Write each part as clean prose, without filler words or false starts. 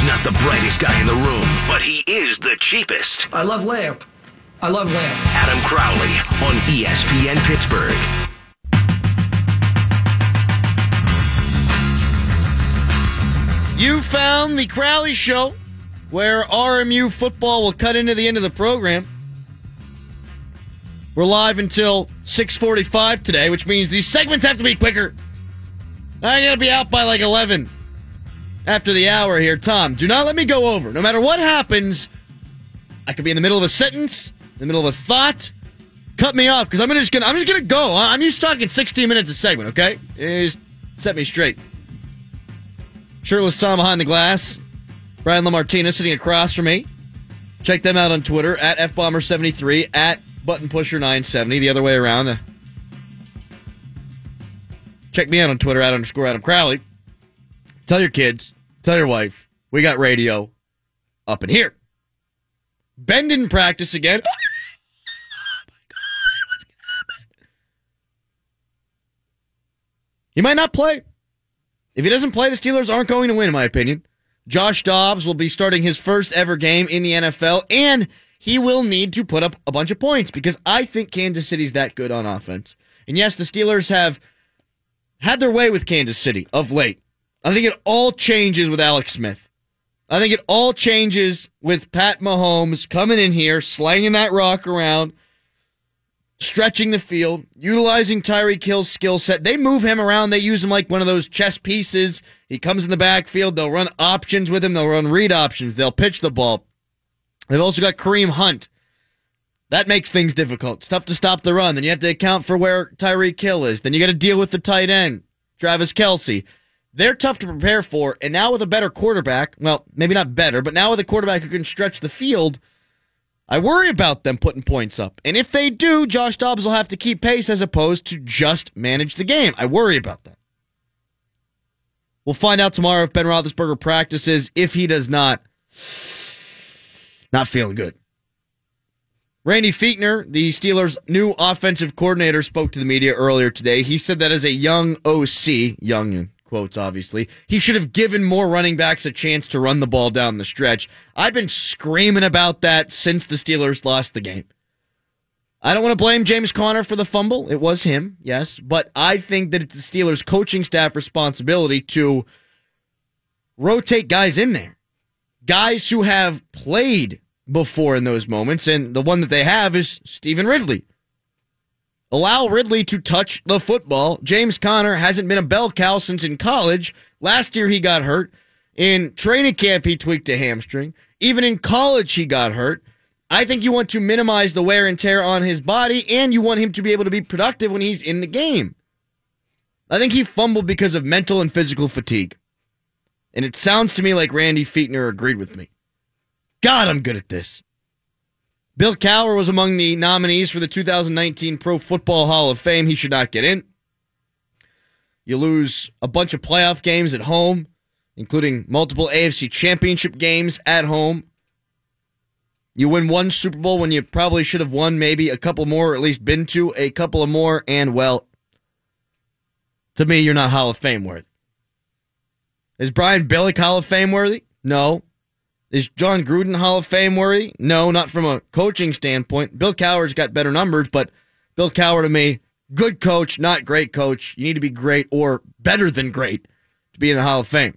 He's not the brightest guy in the room, but he is the cheapest. I love lamp. I love lamp. Adam Crowley on ESPN Pittsburgh. You found the Crowley Show, where RMU football will cut into the end of the program. We're live until 6:45 today, which means these segments have to be quicker. I'm going to be out by like 11 after the hour here. Tom, do not let me go over. No matter what happens, I could be in the middle of a sentence, in the middle of a thought. Cut me off, because I'm just going to go. I'm used to talking 16 minutes a segment, okay? Just set me straight. Shirtless Tom behind the glass. Brian LaMartina sitting across from me. Check them out on Twitter, at FBomber73, at ButtonPusher970, the other way around. Check me out on Twitter, @_Adam Crowley. Tell your kids, tell your wife, we got radio up in here. Ben didn't practice again. Oh my God, what's going to happen? He might not play. If he doesn't play, the Steelers aren't going to win, in my opinion. Josh Dobbs will be starting his first ever game in the NFL, and he will need to put up a bunch of points because I think Kansas City's that good on offense. And yes, the Steelers have had their way with Kansas City of late. I think it all changes with Alex Smith. I think it all changes with Pat Mahomes coming in here, slanging that rock around, stretching the field, utilizing Tyreek Hill's skill set. They move him around. They use him like one of those chess pieces. He comes in the backfield. They'll run options with him. They'll run read options. They'll pitch the ball. They've also got Kareem Hunt. That makes things difficult. It's tough to stop the run. Then you have to account for where Tyreek Hill is. Then you got to deal with the tight end, Travis Kelce. They're tough to prepare for. And now with a better quarterback, well, maybe not better, but now with a quarterback who can stretch the field, I worry about them putting points up. And if they do, Josh Dobbs will have to keep pace as opposed to just manage the game. I worry about that. We'll find out tomorrow if Ben Roethlisberger practices. If he does not feeling good. Randy Fichtner, the Steelers' new offensive coordinator, spoke to the media earlier today. He said that as a young OC, young in quotes, obviously, he should have given more running backs a chance to run the ball down the stretch. I've been screaming about that since the Steelers lost the game. I don't want to blame James Conner for the fumble. It was him, yes, but I think that it's the Steelers' coaching staff responsibility to rotate guys in there. Guys who have played before in those moments, and the one that they have is Stephen Ridley. Allow Ridley to touch the football. James Conner hasn't been a bell cow since in college. Last year he got hurt. In training camp he tweaked a hamstring. Even in college he got hurt. I think you want to minimize the wear and tear on his body, and you want him to be able to be productive when he's in the game. I think he fumbled because of mental and physical fatigue. And it sounds to me like Randy Fichtner agreed with me. God, I'm good at this. Bill Cowher was among the nominees for the 2019 Pro Football Hall of Fame. He should not get in. You lose a bunch of playoff games at home, including multiple AFC championship games at home. You win one Super Bowl when you probably should have won maybe a couple more, or at least been to a couple of more, and, well, to me, you're not Hall of Fame worthy. Is Brian Billick Hall of Fame worthy? No. Is John Gruden Hall of Fame worthy? No, not from a coaching standpoint. Bill Cowher's got better numbers, but Bill Cowher to me, good coach, not great coach. You need to be great or better than great to be in the Hall of Fame.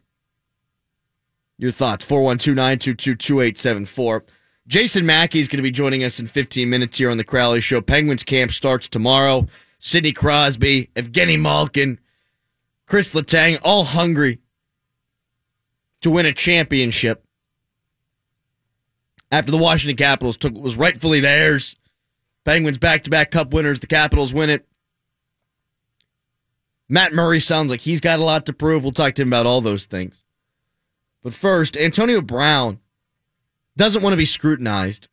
Your thoughts, 412-922-2874. Jason Mackey is going to be joining us in 15 minutes here on The Crowley Show. Penguins camp starts tomorrow. Sidney Crosby, Evgeny Malkin, Chris Letang, all hungry to win a championship after the Washington Capitals took what was rightfully theirs. Penguins back-to-back cup winners. The Capitals win it. Matt Murray sounds like he's got a lot to prove. We'll talk to him about all those things. But first, Antonio Brown doesn't want to be scrutinized,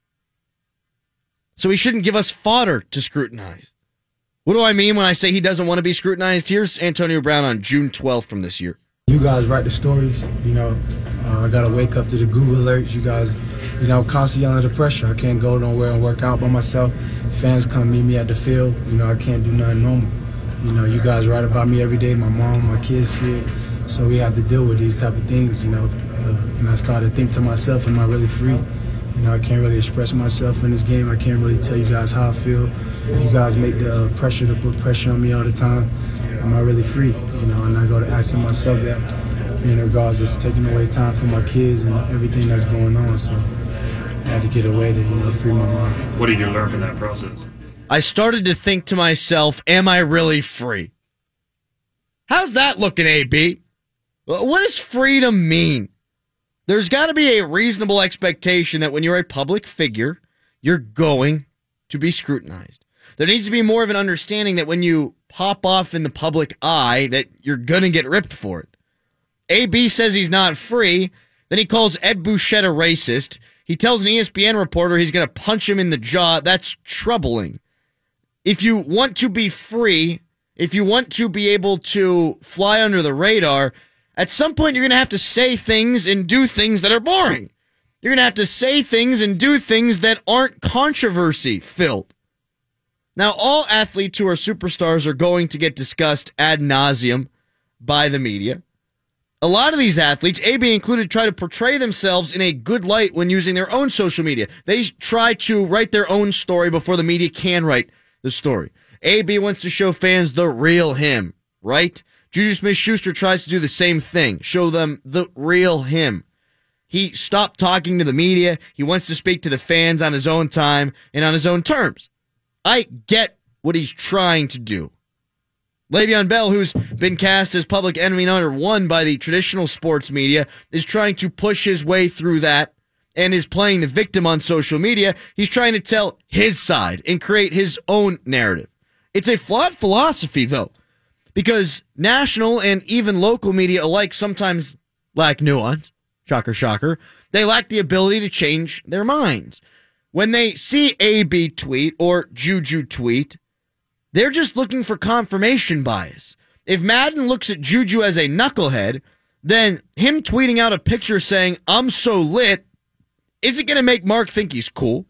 so he shouldn't give us fodder to scrutinize. What do I mean when I say he doesn't want to be scrutinized? Here's Antonio Brown on June 12th from this year. You guys write the stories, you know. I got to wake up to the Google alerts. You guys, you know, constantly under the pressure. I can't go nowhere and work out by myself. Fans come meet me at the field. You know, I can't do nothing normal. You know, you guys write about me every day. My mom, my kids see it. So we have to deal with these type of things, you know. and I started to think to myself, am I really free? You know, I can't really express myself in this game. I can't really tell you guys how I feel. You guys make the pressure to put pressure on me all the time. Am I really free? You know, and I go to asking myself that, being in regards to taking away time from my kids and everything that's going on. So I had to get away to, you know, free my mind. What did you learn from that process? I started to think to myself, am I really free? How's that looking, AB? What does freedom mean? There's got to be a reasonable expectation that when you're a public figure, you're going to be scrutinized. There needs to be more of an understanding that when you pop off in the public eye, that you're going to get ripped for it. AB says he's not free. Then he calls Ed Bouchette a racist. He tells an ESPN reporter he's going to punch him in the jaw. That's troubling. If you want to be free, if you want to be able to fly under the radar, at some point you're going to have to say things and do things that are boring. You're going to have to say things and do things that aren't controversy-filled. Now, all athletes who are superstars are going to get discussed ad nauseum by the media. A lot of these athletes, AB included, try to portray themselves in a good light when using their own social media. They try to write their own story before the media can write the story. AB wants to show fans the real him, right? Juju Smith-Schuster tries to do the same thing, show them the real him. He stopped talking to the media. He wants to speak to the fans on his own time and on his own terms. I get what he's trying to do. Le'Veon Bell, who's been cast as public enemy number one by the traditional sports media, is trying to push his way through that and is playing the victim on social media. He's trying to tell his side and create his own narrative. It's a flawed philosophy, though, because national and even local media alike sometimes lack nuance. Shocker, shocker. They lack the ability to change their minds. When they see AB tweet or Juju tweet, they're just looking for confirmation bias. If Madden looks at Juju as a knucklehead, then him tweeting out a picture saying, I'm so lit, isn't going to make Mark think he's cool.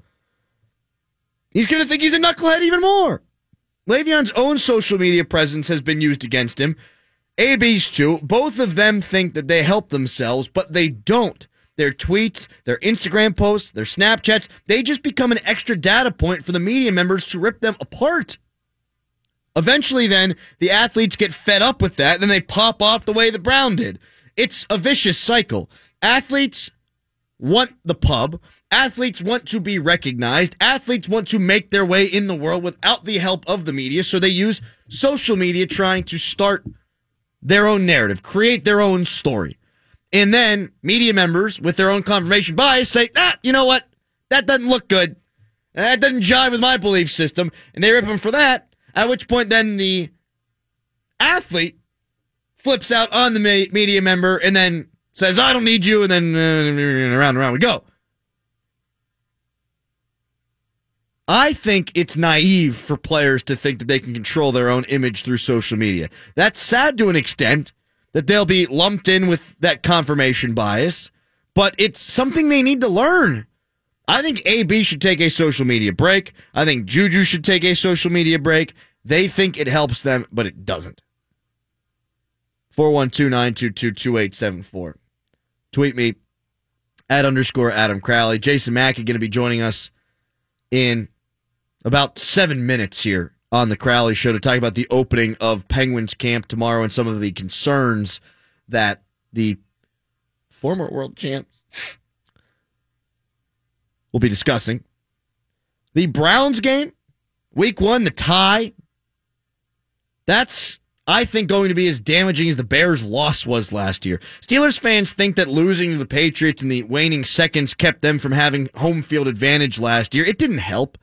He's going to think he's a knucklehead even more. Le'Veon's own social media presence has been used against him. AB's too. Both of them think that they help themselves, but they don't. Their tweets, their Instagram posts, their Snapchats, they just become an extra data point for the media members to rip them apart. Eventually, then, the athletes get fed up with that, and then they pop off the way the Brown did. It's a vicious cycle. Athletes want the pub. Athletes want to be recognized. Athletes want to make their way in the world without the help of the media, so they use social media trying to start their own narrative, create their own story. And then media members with their own confirmation bias say, you know what? That doesn't look good. That doesn't jive with my belief system. And they rip them for that. At which point then the athlete flips out on the media member and then says, I don't need you. And then around and around we go. I think it's naive for players to think that they can control their own image through social media. That's sad to an extent, that they'll be lumped in with that confirmation bias, but it's something they need to learn. I think AB should take a social media break. I think Juju should take a social media break. They think it helps them, but it doesn't. 412-922-2874. Tweet me at @Adam Crowley. Jason Mackey going to be joining us in about 7 minutes here on the Crowley Show to talk about the opening of Penguins camp tomorrow and some of the concerns that the former world champs will be discussing. The Browns game, week one, the tie, that's, I think, going to be as damaging as the Bears' loss was last year. Steelers fans think that losing to the Patriots in the waning seconds kept them from having home field advantage last year. It didn't help.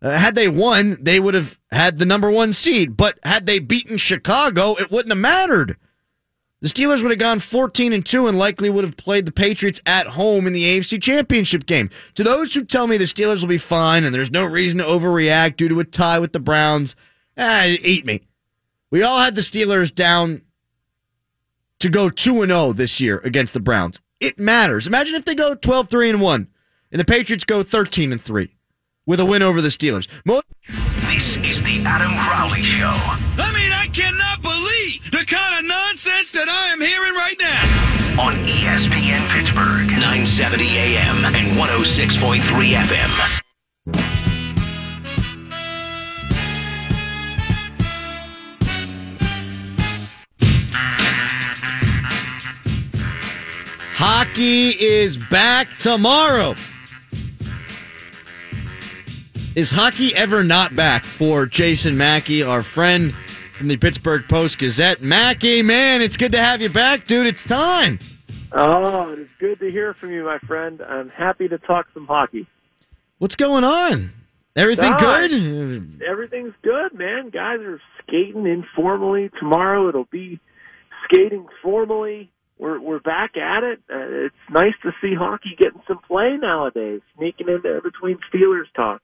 Had they won, they would have had the #1 seed. But had they beaten Chicago, it wouldn't have mattered. The Steelers would have gone 14-2 and likely would have played the Patriots at home in the AFC Championship game. To those who tell me the Steelers will be fine and there's no reason to overreact due to a tie with the Browns, eat me. We all had the Steelers down to go 2-0 this year against the Browns. It matters. Imagine if they go 12-3-1 and the Patriots go 13-3. With a win over the Steelers. This is the Adam Crowley Show. I mean, I cannot believe the kind of nonsense that I am hearing right now. on ESPN Pittsburgh, 970 AM and 106.3 FM. Hockey is back tomorrow. Is hockey ever not back for Jason Mackey, our friend from the Pittsburgh Post-Gazette? Mackey, man, it's good to have you back, dude. It's time. Oh, it's good to hear from you, my friend. I'm happy to talk some hockey. What's going on? Everything good? Everything's good, man. Guys are skating informally. Tomorrow it'll be skating formally. We're back at it. It's nice to see hockey getting some play nowadays, sneaking in there between Steelers talk.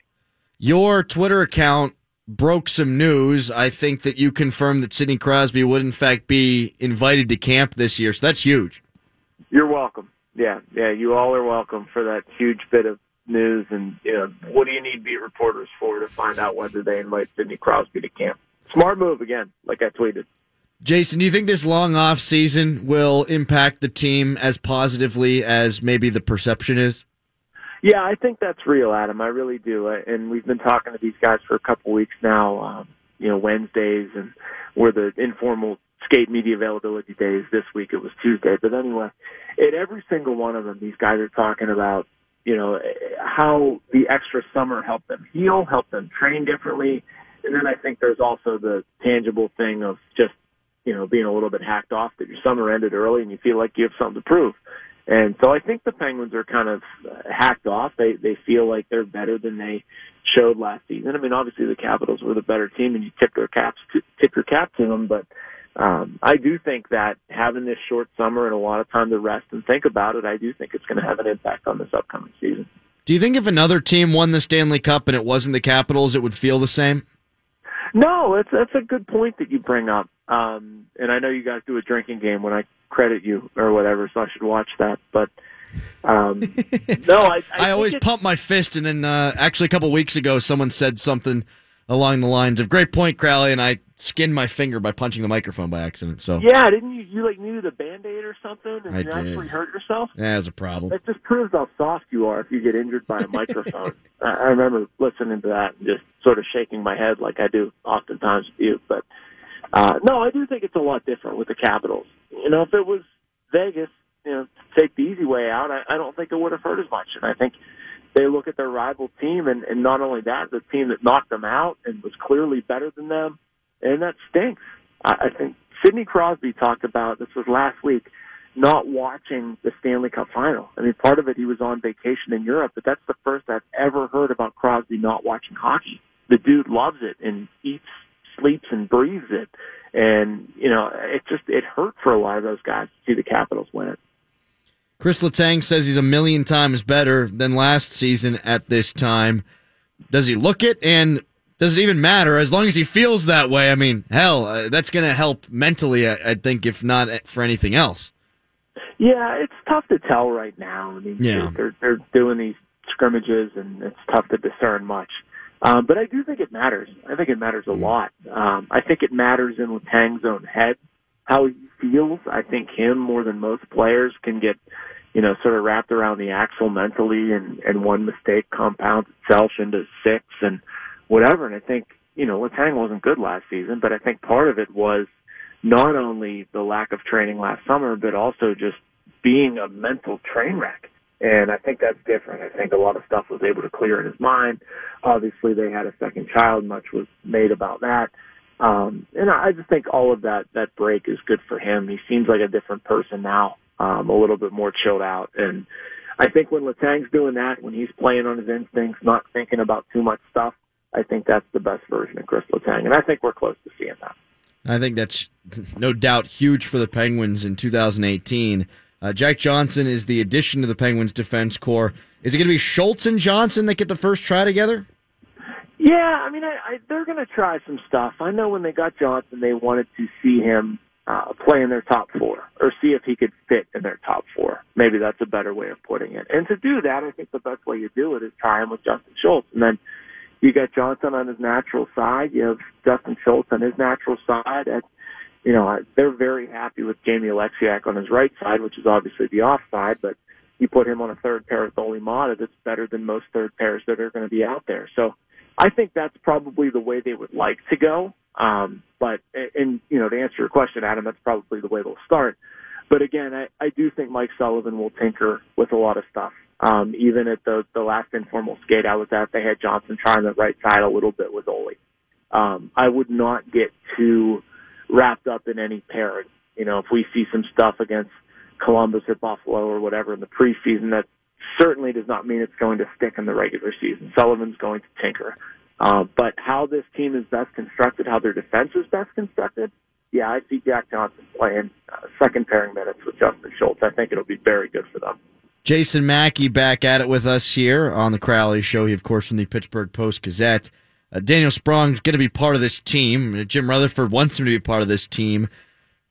Your Twitter account broke some news. I think that you confirmed that Sidney Crosby would, in fact, be invited to camp this year, so that's huge. You're welcome. Yeah, you all are welcome for that huge bit of news. And you know, what do you need beat reporters for to find out whether they invite Sidney Crosby to camp? Smart move, again, like I tweeted. Jason, do you think this long off season will impact the team as positively as maybe the perception is? Yeah, I think that's real, Adam. I really do. And we've been talking to these guys for a couple weeks now, Wednesdays, and were the informal skate media availability days. This week it was Tuesday. But anyway, at every single one of them, these guys are talking about, you know, how the extra summer helped them heal, helped them train differently. And then I think there's also the tangible thing of just, you know, being a little bit hacked off that your summer ended early and you feel like you have something to prove. And so I think the Penguins are kind of hacked off. They feel like they're better than they showed last season. I mean, obviously the Capitals were the better team and you tip your cap to them. But I do think that having this short summer and a lot of time to rest and think about it, I do think it's going to have an impact on this upcoming season. Do you think if another team won the Stanley Cup and it wasn't the Capitals, it would feel the same? No, that's a good point that you bring up. And I know you guys do a drinking game when I credit you or whatever, so I should watch that. But no, I always pump my fist, and then actually a couple weeks ago, someone said something along the lines of "Great point, Crowley," and I skinned my finger by punching the microphone by accident. So yeah, didn't you like needed a Band-Aid or something, and you actually hurt yourself? Yeah, it's a problem. That just proves how soft you are if you get injured by a microphone. I remember listening to that and just sort of shaking my head like I do oftentimes with you, but. No, I do think it's a lot different with the Capitals. You know, if it was Vegas, you know, take the easy way out, I don't think it would have hurt as much. And I think they look at their rival team, and not only that, the team that knocked them out and was clearly better than them, and that stinks. I think Sidney Crosby talked about, this was last week, not watching the Stanley Cup final. I mean, part of it, he was on vacation in Europe, but that's the first I've ever heard about Crosby not watching hockey. The dude loves it and eats, sleeps and breathes it, and you know it hurt for a lot of those guys to see the Capitals win it. Chris Letang says he's a million times better than last season at this time. Does he look it? And does it even matter as long as he feels that way? I mean, hell, that's going to help mentally, I think, if not for anything else. Yeah, it's tough to tell right now. I mean, they're doing these scrimmages, and it's tough to discern much. But I do think it matters. I think it matters a lot. I think it matters in Letang's own head, how he feels. I think him, more than most players, can get, you know, sort of wrapped around the axle mentally, and one mistake compounds itself into six and whatever. And I think, you know, Letang wasn't good last season, but I think part of it was not only the lack of training last summer, but also just being a mental train wreck. And I think that's different. I think a lot of stuff was able to clear in his mind. Obviously, they had a second child. Much was made about that. And I just think all of that break is good for him. He seems like a different person now, a little bit more chilled out. And I think when Letang's doing that, when he's playing on his instincts, not thinking about too much stuff, I think that's the best version of Chris Letang. And I think we're close to seeing that. I think that's no doubt huge for the Penguins in 2018. Jack Johnson is the addition to the Penguins' defense corps. Is it going to be Schultz and Johnson that get the first try together? Yeah, I mean, they're going to try some stuff. I know when they got Johnson, they wanted to see him play in their top four or see if he could fit in their top four. Maybe that's a better way of putting it. And to do that, I think the best way you do it is try him with Justin Schultz. And then you got Johnson on his natural side. You have Justin Schultz on his natural side. At you know, they're very happy with Jamie Alexiak on his right side, which is obviously the offside, but you put him on a third pair of Olimata, that's better than most third pairs that are going to be out there. So I think that's probably the way they would like to go. But, and, you know, to answer your question, Adam, that's probably the way they'll start. But again, I do think Mike Sullivan will tinker with a lot of stuff. Even at the last informal skate I was at, they had Johnson trying the right side a little bit with Ole. I would not get too wrapped up in any pairing. You know, if we see some stuff against Columbus or Buffalo or whatever in the preseason, that certainly does not mean it's going to stick in the regular season. Sullivan's going to tinker. But how this team is best constructed, how their defense is best constructed, yeah, I see Jack Johnson playing second pairing minutes with Justin Schultz. I think it'll be very good for them. Jason Mackey back at it with us here on the Crowley Show. He, of course, from the Pittsburgh Post-Gazette. Daniel Sprong is going to be part of this team. Jim Rutherford wants him to be part of this team.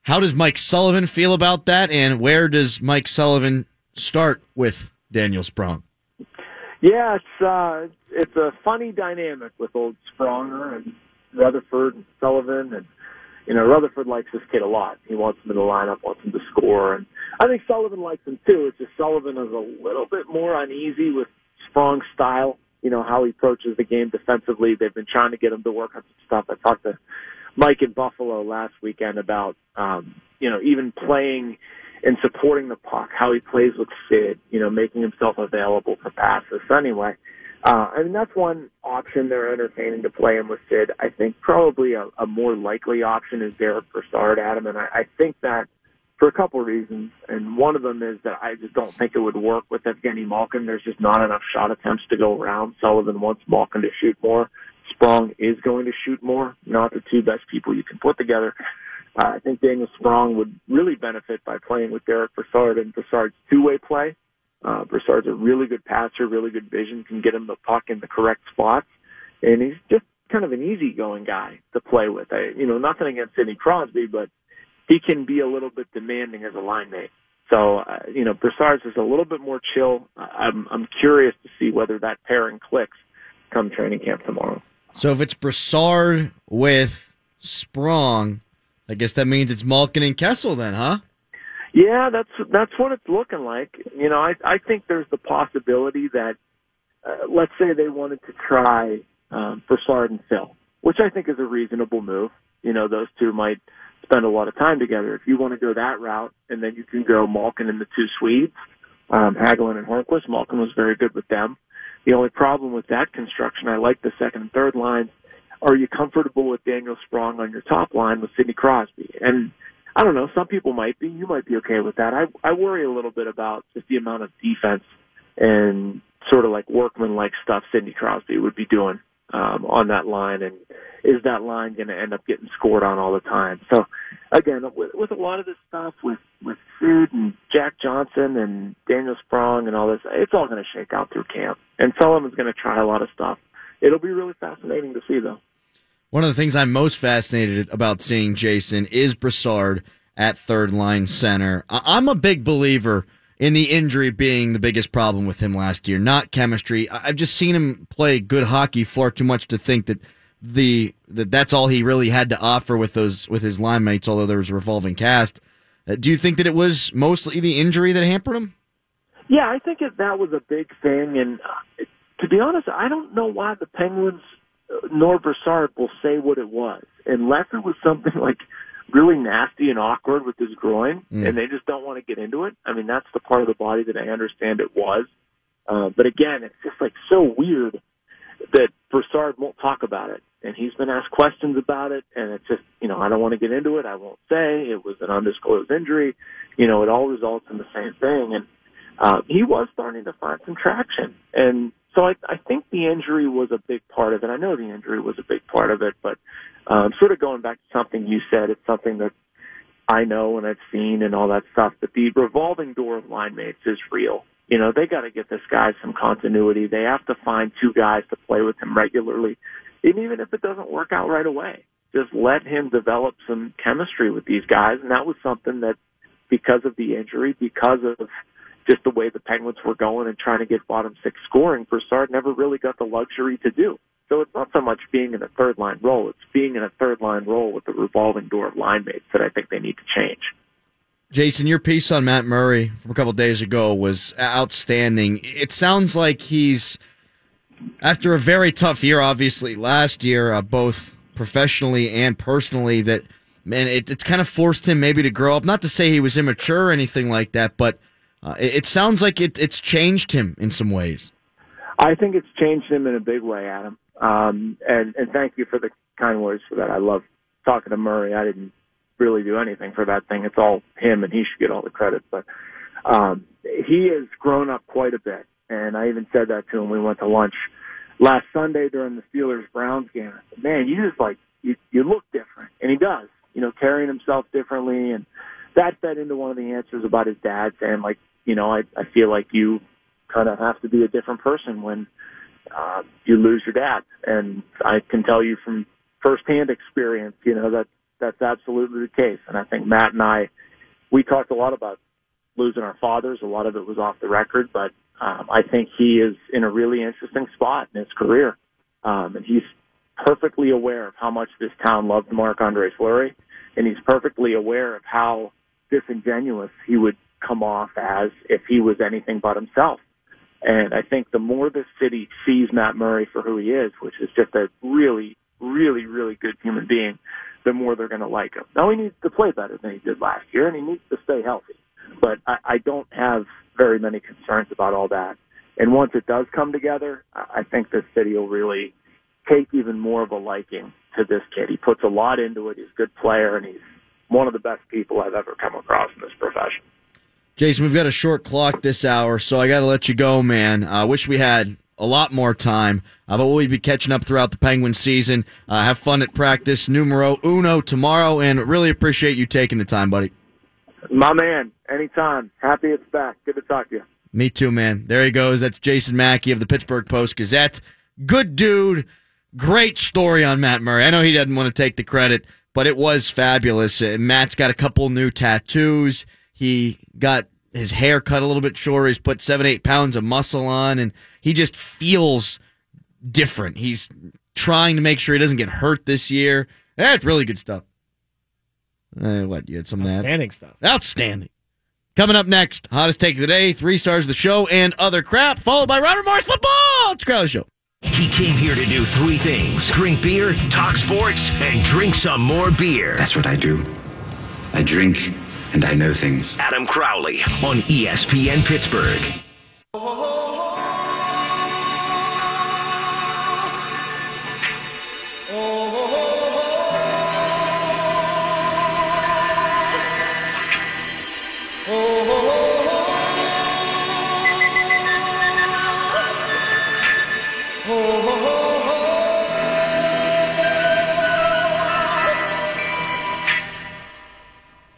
How does Mike Sullivan feel about that, and where does Mike Sullivan start with Daniel Sprong? Yeah, it's a funny dynamic with old Spronger and Rutherford and Sullivan. And, you know, Rutherford likes this kid a lot. He wants him in the lineup, wants him to score. And I think Sullivan likes him, too. It's just Sullivan is a little bit more uneasy with Sprong's style, you know, how he approaches the game defensively. They've been trying to get him to work on some stuff. I talked to Mike in Buffalo last weekend about, you know, even playing and supporting the puck, how he plays with Sid, you know, making himself available for passes. So anyway, I mean, that's one option they're entertaining to play him with Sid. I think probably a more likely option is Derick Brassard, Adam, and I think that for a couple of reasons, and one of them is that I just don't think it would work with Evgeny Malkin. There's just not enough shot attempts to go around. Sullivan wants Malkin to shoot more. Sprong is going to shoot more, not the two best people you can put together. I think Daniel Sprong would really benefit by playing with Derick Brassard and Brassard's two-way play. Brassard's a really good passer, really good vision, can get him the puck in the correct spots, and he's just kind of an easygoing guy to play with. You know, nothing against Sidney Crosby, but he can be a little bit demanding as a line mate. So, you know, Brassard's is a little bit more chill. I'm curious to see whether that pairing clicks come training camp tomorrow. So if it's Brassard with Sprong, I guess that means it's Malkin and Kessel then, huh? Yeah, that's what it's looking like. You know, I think there's the possibility that, let's say they wanted to try Brassard and Phil, which I think is a reasonable move. You know, those two might spend a lot of time together. If you want to go that route, and then you can go Malkin and the two Swedes, Hagelin and Hornquist. Malkin was very good with them. The only problem with that construction, I like the second and third lines. Are you comfortable with Daniel Sprong on your top line with Sidney Crosby? And I don't know, some people might be. You might be okay with that. I worry a little bit about just the amount of defense and sort of like workman-like stuff Sidney Crosby would be doing on that line. And is that line going to end up getting scored on all the time? So, again, with a lot of this stuff with Sid and Jack Johnson and Daniel Sprong and all this, it's all going to shake out through camp. And Sullivan's going to try a lot of stuff. It'll be really fascinating to see, though. One of the things I'm most fascinated about seeing, Jason, is Brassard at third-line center. I'm a big believer in the injury being the biggest problem with him last year, not chemistry. I've just seen him play good hockey far too much to think that that's all he really had to offer with his line mates, although there was a revolving cast. Do you think that it was mostly the injury that hampered him? Yeah, I think that was a big thing. And to be honest, I don't know why the Penguins nor Brassard will say what it was, unless it was something like really nasty and awkward with his groin, and they just don't want to get into it. I mean, that's the part of the body that I understand it was. But again, it's just like so weird that Brassard won't talk about it, and he's been asked questions about it, and it's just, you know, I don't want to get into it. I won't say it was an undisclosed injury. You know, it all results in the same thing. And he was starting to find some traction, and so I think the injury was a big part of it. I know the injury was a big part of it, but sort of going back to something you said, it's something that I know and I've seen and all that stuff, but the revolving door of line mates is real. You know, they got to get this guy some continuity. They have to find two guys to play with him regularly, and even if it doesn't work out right away, just let him develop some chemistry with these guys, and that was something that because of the injury, because of just the way the Penguins were going and trying to get bottom six scoring, Brassard never really got the luxury to do. So it's not so much being in a third-line role. It's being in a third-line role with the revolving door of line mates that I think they need to change. Jason, your piece on Matt Murray from a couple of days ago was outstanding. It sounds like he's, after a very tough year, obviously, last year, both professionally and personally, that man, it's kind of forced him maybe to grow up. Not to say he was immature or anything like that, but it sounds like it's changed him in some ways. I think it's changed him in a big way, Adam. And thank you for the kind words for that. I love talking to Murray. I didn't really do anything for that thing. It's all him, and he should get all the credit. But he has grown up quite a bit, and I even said that to him. We went to lunch last Sunday during the Steelers-Browns game. I said, man, you just, like, you look different. And he does, you know, carrying himself differently. And that fed into one of the answers about his dad saying, like, you know, I feel like you kind of have to be a different person when you lose your dad. And I can tell you from firsthand experience, you know, that's absolutely the case. And I think Matt and we talked a lot about losing our fathers. A lot of it was off the record, but I think he is in a really interesting spot in his career. And he's perfectly aware of how much this town loved Marc-Andre Fleury, and he's perfectly aware of how disingenuous he would come off as if he was anything but himself. And I think the more this city sees Matt Murray for who he is, which is just a really, really, really good human being, the more they're going to like him. Now, he needs to play better than he did last year, and he needs to stay healthy. But I don't have very many concerns about all that. And once it does come together, I think this city will really take even more of a liking to this kid. He puts a lot into it. He's a good player, and he's one of the best people I've ever come across in this profession. Jason, we've got a short clock this hour, so I got to let you go, man. I wish we had a lot more time, but we'll be catching up throughout the Penguin season. Have fun at practice, numero uno tomorrow, and really appreciate you taking the time, buddy. My man, anytime. Happy it's back. Good to talk to you. Me too, man. There he goes. That's Jason Mackey of the Pittsburgh Post-Gazette. Good dude. Great story on Matt Murray. I know he doesn't want to take the credit, but it was fabulous. And Matt's got a couple new tattoos. He got his hair cut a little bit shorter. He's put 7-8 pounds of muscle on, and he just feels different. He's trying to make sure he doesn't get hurt this year. That's really good stuff. You had some outstanding stuff. Outstanding. Coming up next, hottest take of the day, 3 stars of the show, and other crap, followed by Robert Morris football. It's Crowley Show. He came here to do 3 things: drink beer, talk sports, and drink some more beer. That's what I do. I drink. And I know things. Adam Crowley on ESPN Pittsburgh.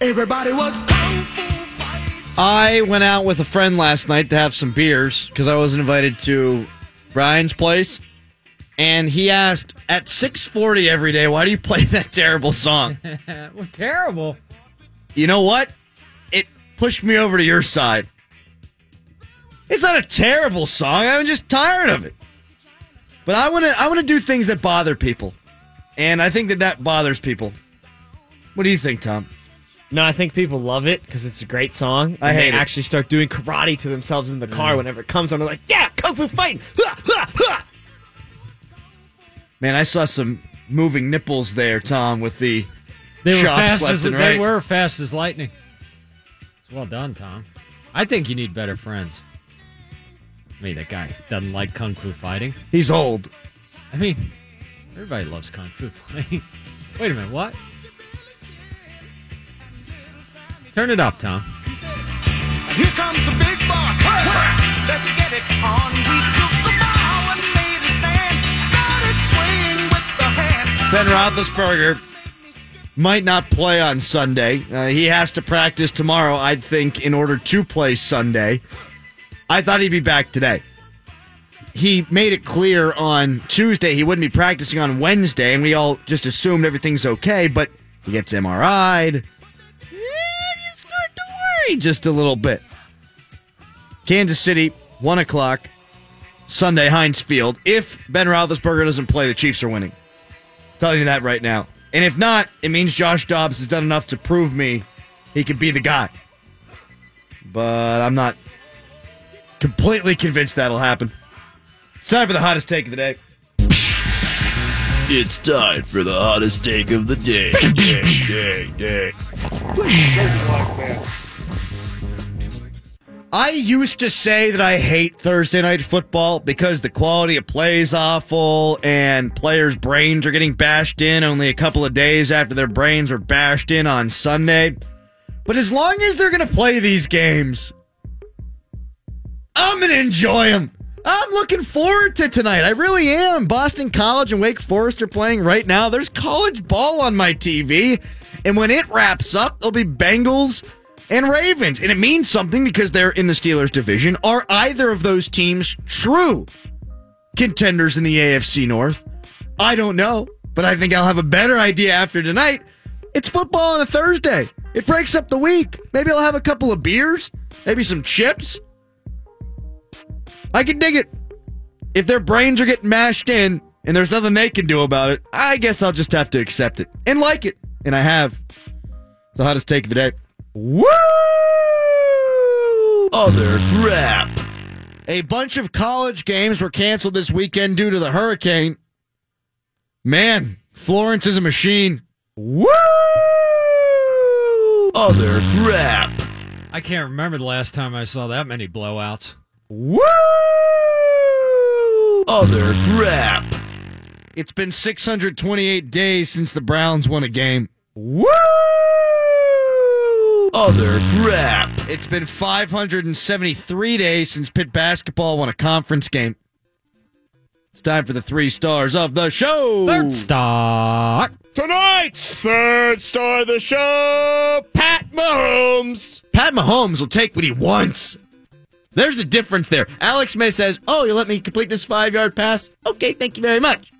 Everybody was kung fu fighting. I went out with a friend last night to have some beers because I wasn't invited to Brian's place. And he asked, at 6:40 every day, why do you play that terrible song? Well, terrible. You know what? It pushed me over to your side. It's not a terrible song. I'm just tired of it. But I want to do things that bother people. And I think that bothers people. What do you think, Tom? No, I think people love it because it's a great song. I hate it. They actually start doing karate to themselves in the car whenever it comes on. They're like, yeah, kung fu fighting. Ha, ha, ha. Man, I saw some moving nipples there, Tom, with the chops left and right. They were fast as lightning. It's well done, Tom. I think you need better friends. I mean, that guy doesn't like kung fu fighting. He's old. I mean, everybody loves kung fu fighting. Wait a minute, what? Turn it up, Tom. Here comes the big boss. Let's get it on. We took the ball and made a stand. Started swaying with the hand. Ben Roethlisberger might not play on Sunday. He has to practice tomorrow, I think, in order to play Sunday. I thought he'd be back today. He made it clear on Tuesday he wouldn't be practicing on Wednesday, and we all just assumed everything's okay, but he gets MRI'd. Just a little bit. Kansas City, 1 o'clock. Sunday, Heinz Field, if Ben Roethlisberger doesn't play, the Chiefs are winning. I'm telling you that right now. And if not, it means Josh Dobbs has done enough to prove me he could be the guy. But I'm not completely convinced that'll happen. It's time for the hottest take of the day. It's time for the hottest take of the day. I used to say that I hate Thursday night football because the quality of play is awful and players' brains are getting bashed in only a couple of days after their brains were bashed in on Sunday. But as long as they're going to play these games, I'm going to enjoy them. I'm looking forward to tonight. I really am. Boston College and Wake Forest are playing right now. There's college ball on my TV. And when it wraps up, there'll be Bengals and Ravens. And it means something because they're in the Steelers division. Are either of those teams true contenders in the AFC North? I don't know, but I think I'll have a better idea after tonight. It's football on a Thursday. It breaks up the week. Maybe I'll have a couple of beers, maybe some chips. I can dig it. If their brains are getting mashed in and there's nothing they can do about it, I guess I'll just have to accept it and like it. And I have. So how does take the day? Woo! Other crap. A bunch of college games were canceled this weekend due to the hurricane. Man, Florence is a machine. Woo! Other crap. I can't remember the last time I saw that many blowouts. Woo! Other crap. It's been 628 days since the Browns won a game. Woo! Other crap. It's been 573 days since Pitt basketball won a conference game. It's time for the three stars of the show. Third star. Tonight's third star of the show, Pat Mahomes. Pat Mahomes will take what he wants. There's a difference there. Alex Smith says, oh, you let me complete this 5-yard pass? Okay, thank you very much.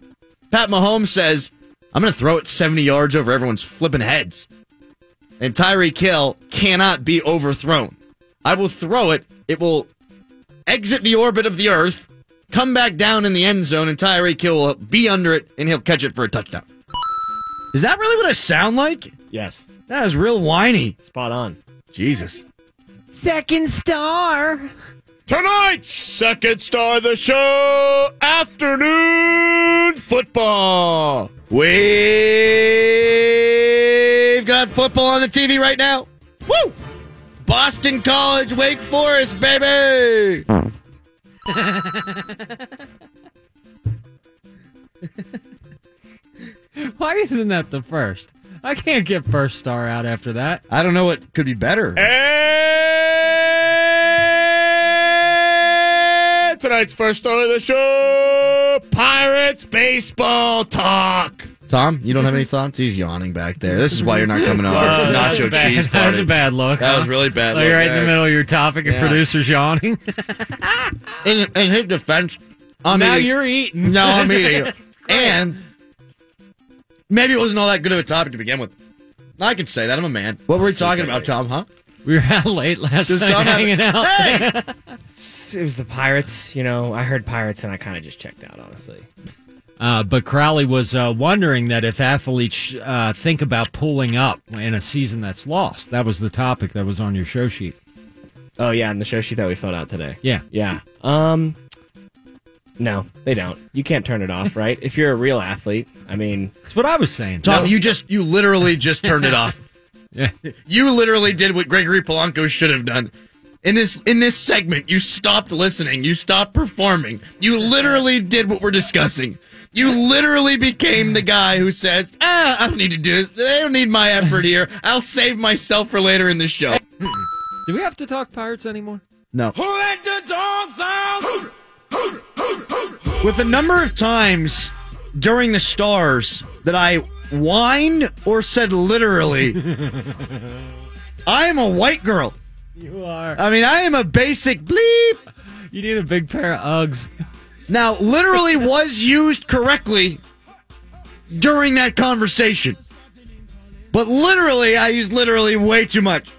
Pat Mahomes says, I'm going to throw it 70 yards over everyone's flipping heads. And Tyreek Hill cannot be overthrown. I will throw it. It will exit the orbit of the earth, come back down in the end zone, and Tyreek Hill will be under it, and he'll catch it for a touchdown. Is that really what I sound like? Yes. That is real whiny. Spot on. Jesus. Second star. Tonight's second star of the show, afternoon football. We've got football on the TV right now. Woo! Boston College, Wake Forest, baby! Why isn't that the first? I can't get first star out after that. I don't know what could be better. And tonight's first star of the show, Pirates baseball talk. Tom, you don't have any thoughts? He's yawning back there. This is why you're not coming on Nacho Cheese Party. That was a bad look. That was really bad look. You're right there in the middle of your topic and producer's yawning. In his defense, you're eating. No, I'm eating. And maybe it wasn't all that good of a topic to begin with. I can say that. I'm a man. What were we talking about, Tom, huh? We were out late last night hanging out. Hey! It was the Pirates. You know, I heard Pirates, and I kind of just checked out, honestly. But Crowley was wondering that if athletes think about pulling up in a season that's lost. That was the topic that was on your show sheet. Oh, yeah, and the show sheet that we filled out today. Yeah. Yeah. No, they don't. You can't turn it off, right? If you're a real athlete, I mean... That's what I was saying. Tom, no. You literally just turned it off. Yeah. You literally did what Gregory Polanco should have done. In this segment, you stopped listening. You stopped performing. You literally did what we're discussing. You literally became the guy who says, I don't need to do this. They don't need my effort here. I'll save myself for later in the show. Do we have to talk Pirates anymore? No. Who let the dogs out? With the number of times during the stars that I whined or said literally, I am a white girl. You are. I mean, I am a basic bleep. You need a big pair of Uggs. Now, literally was used correctly during that conversation. But literally, I used literally way too much.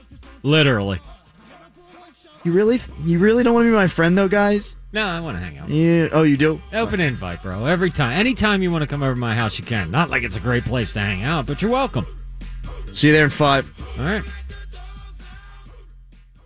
Literally. You really don't want to be my friend, though, guys? No, I want to hang out. Yeah. Oh, you do? Open invite, bro. Every time. Anytime you want to come over to my house, you can. Not like it's a great place to hang out, but you're welcome. See you there in 5. All right.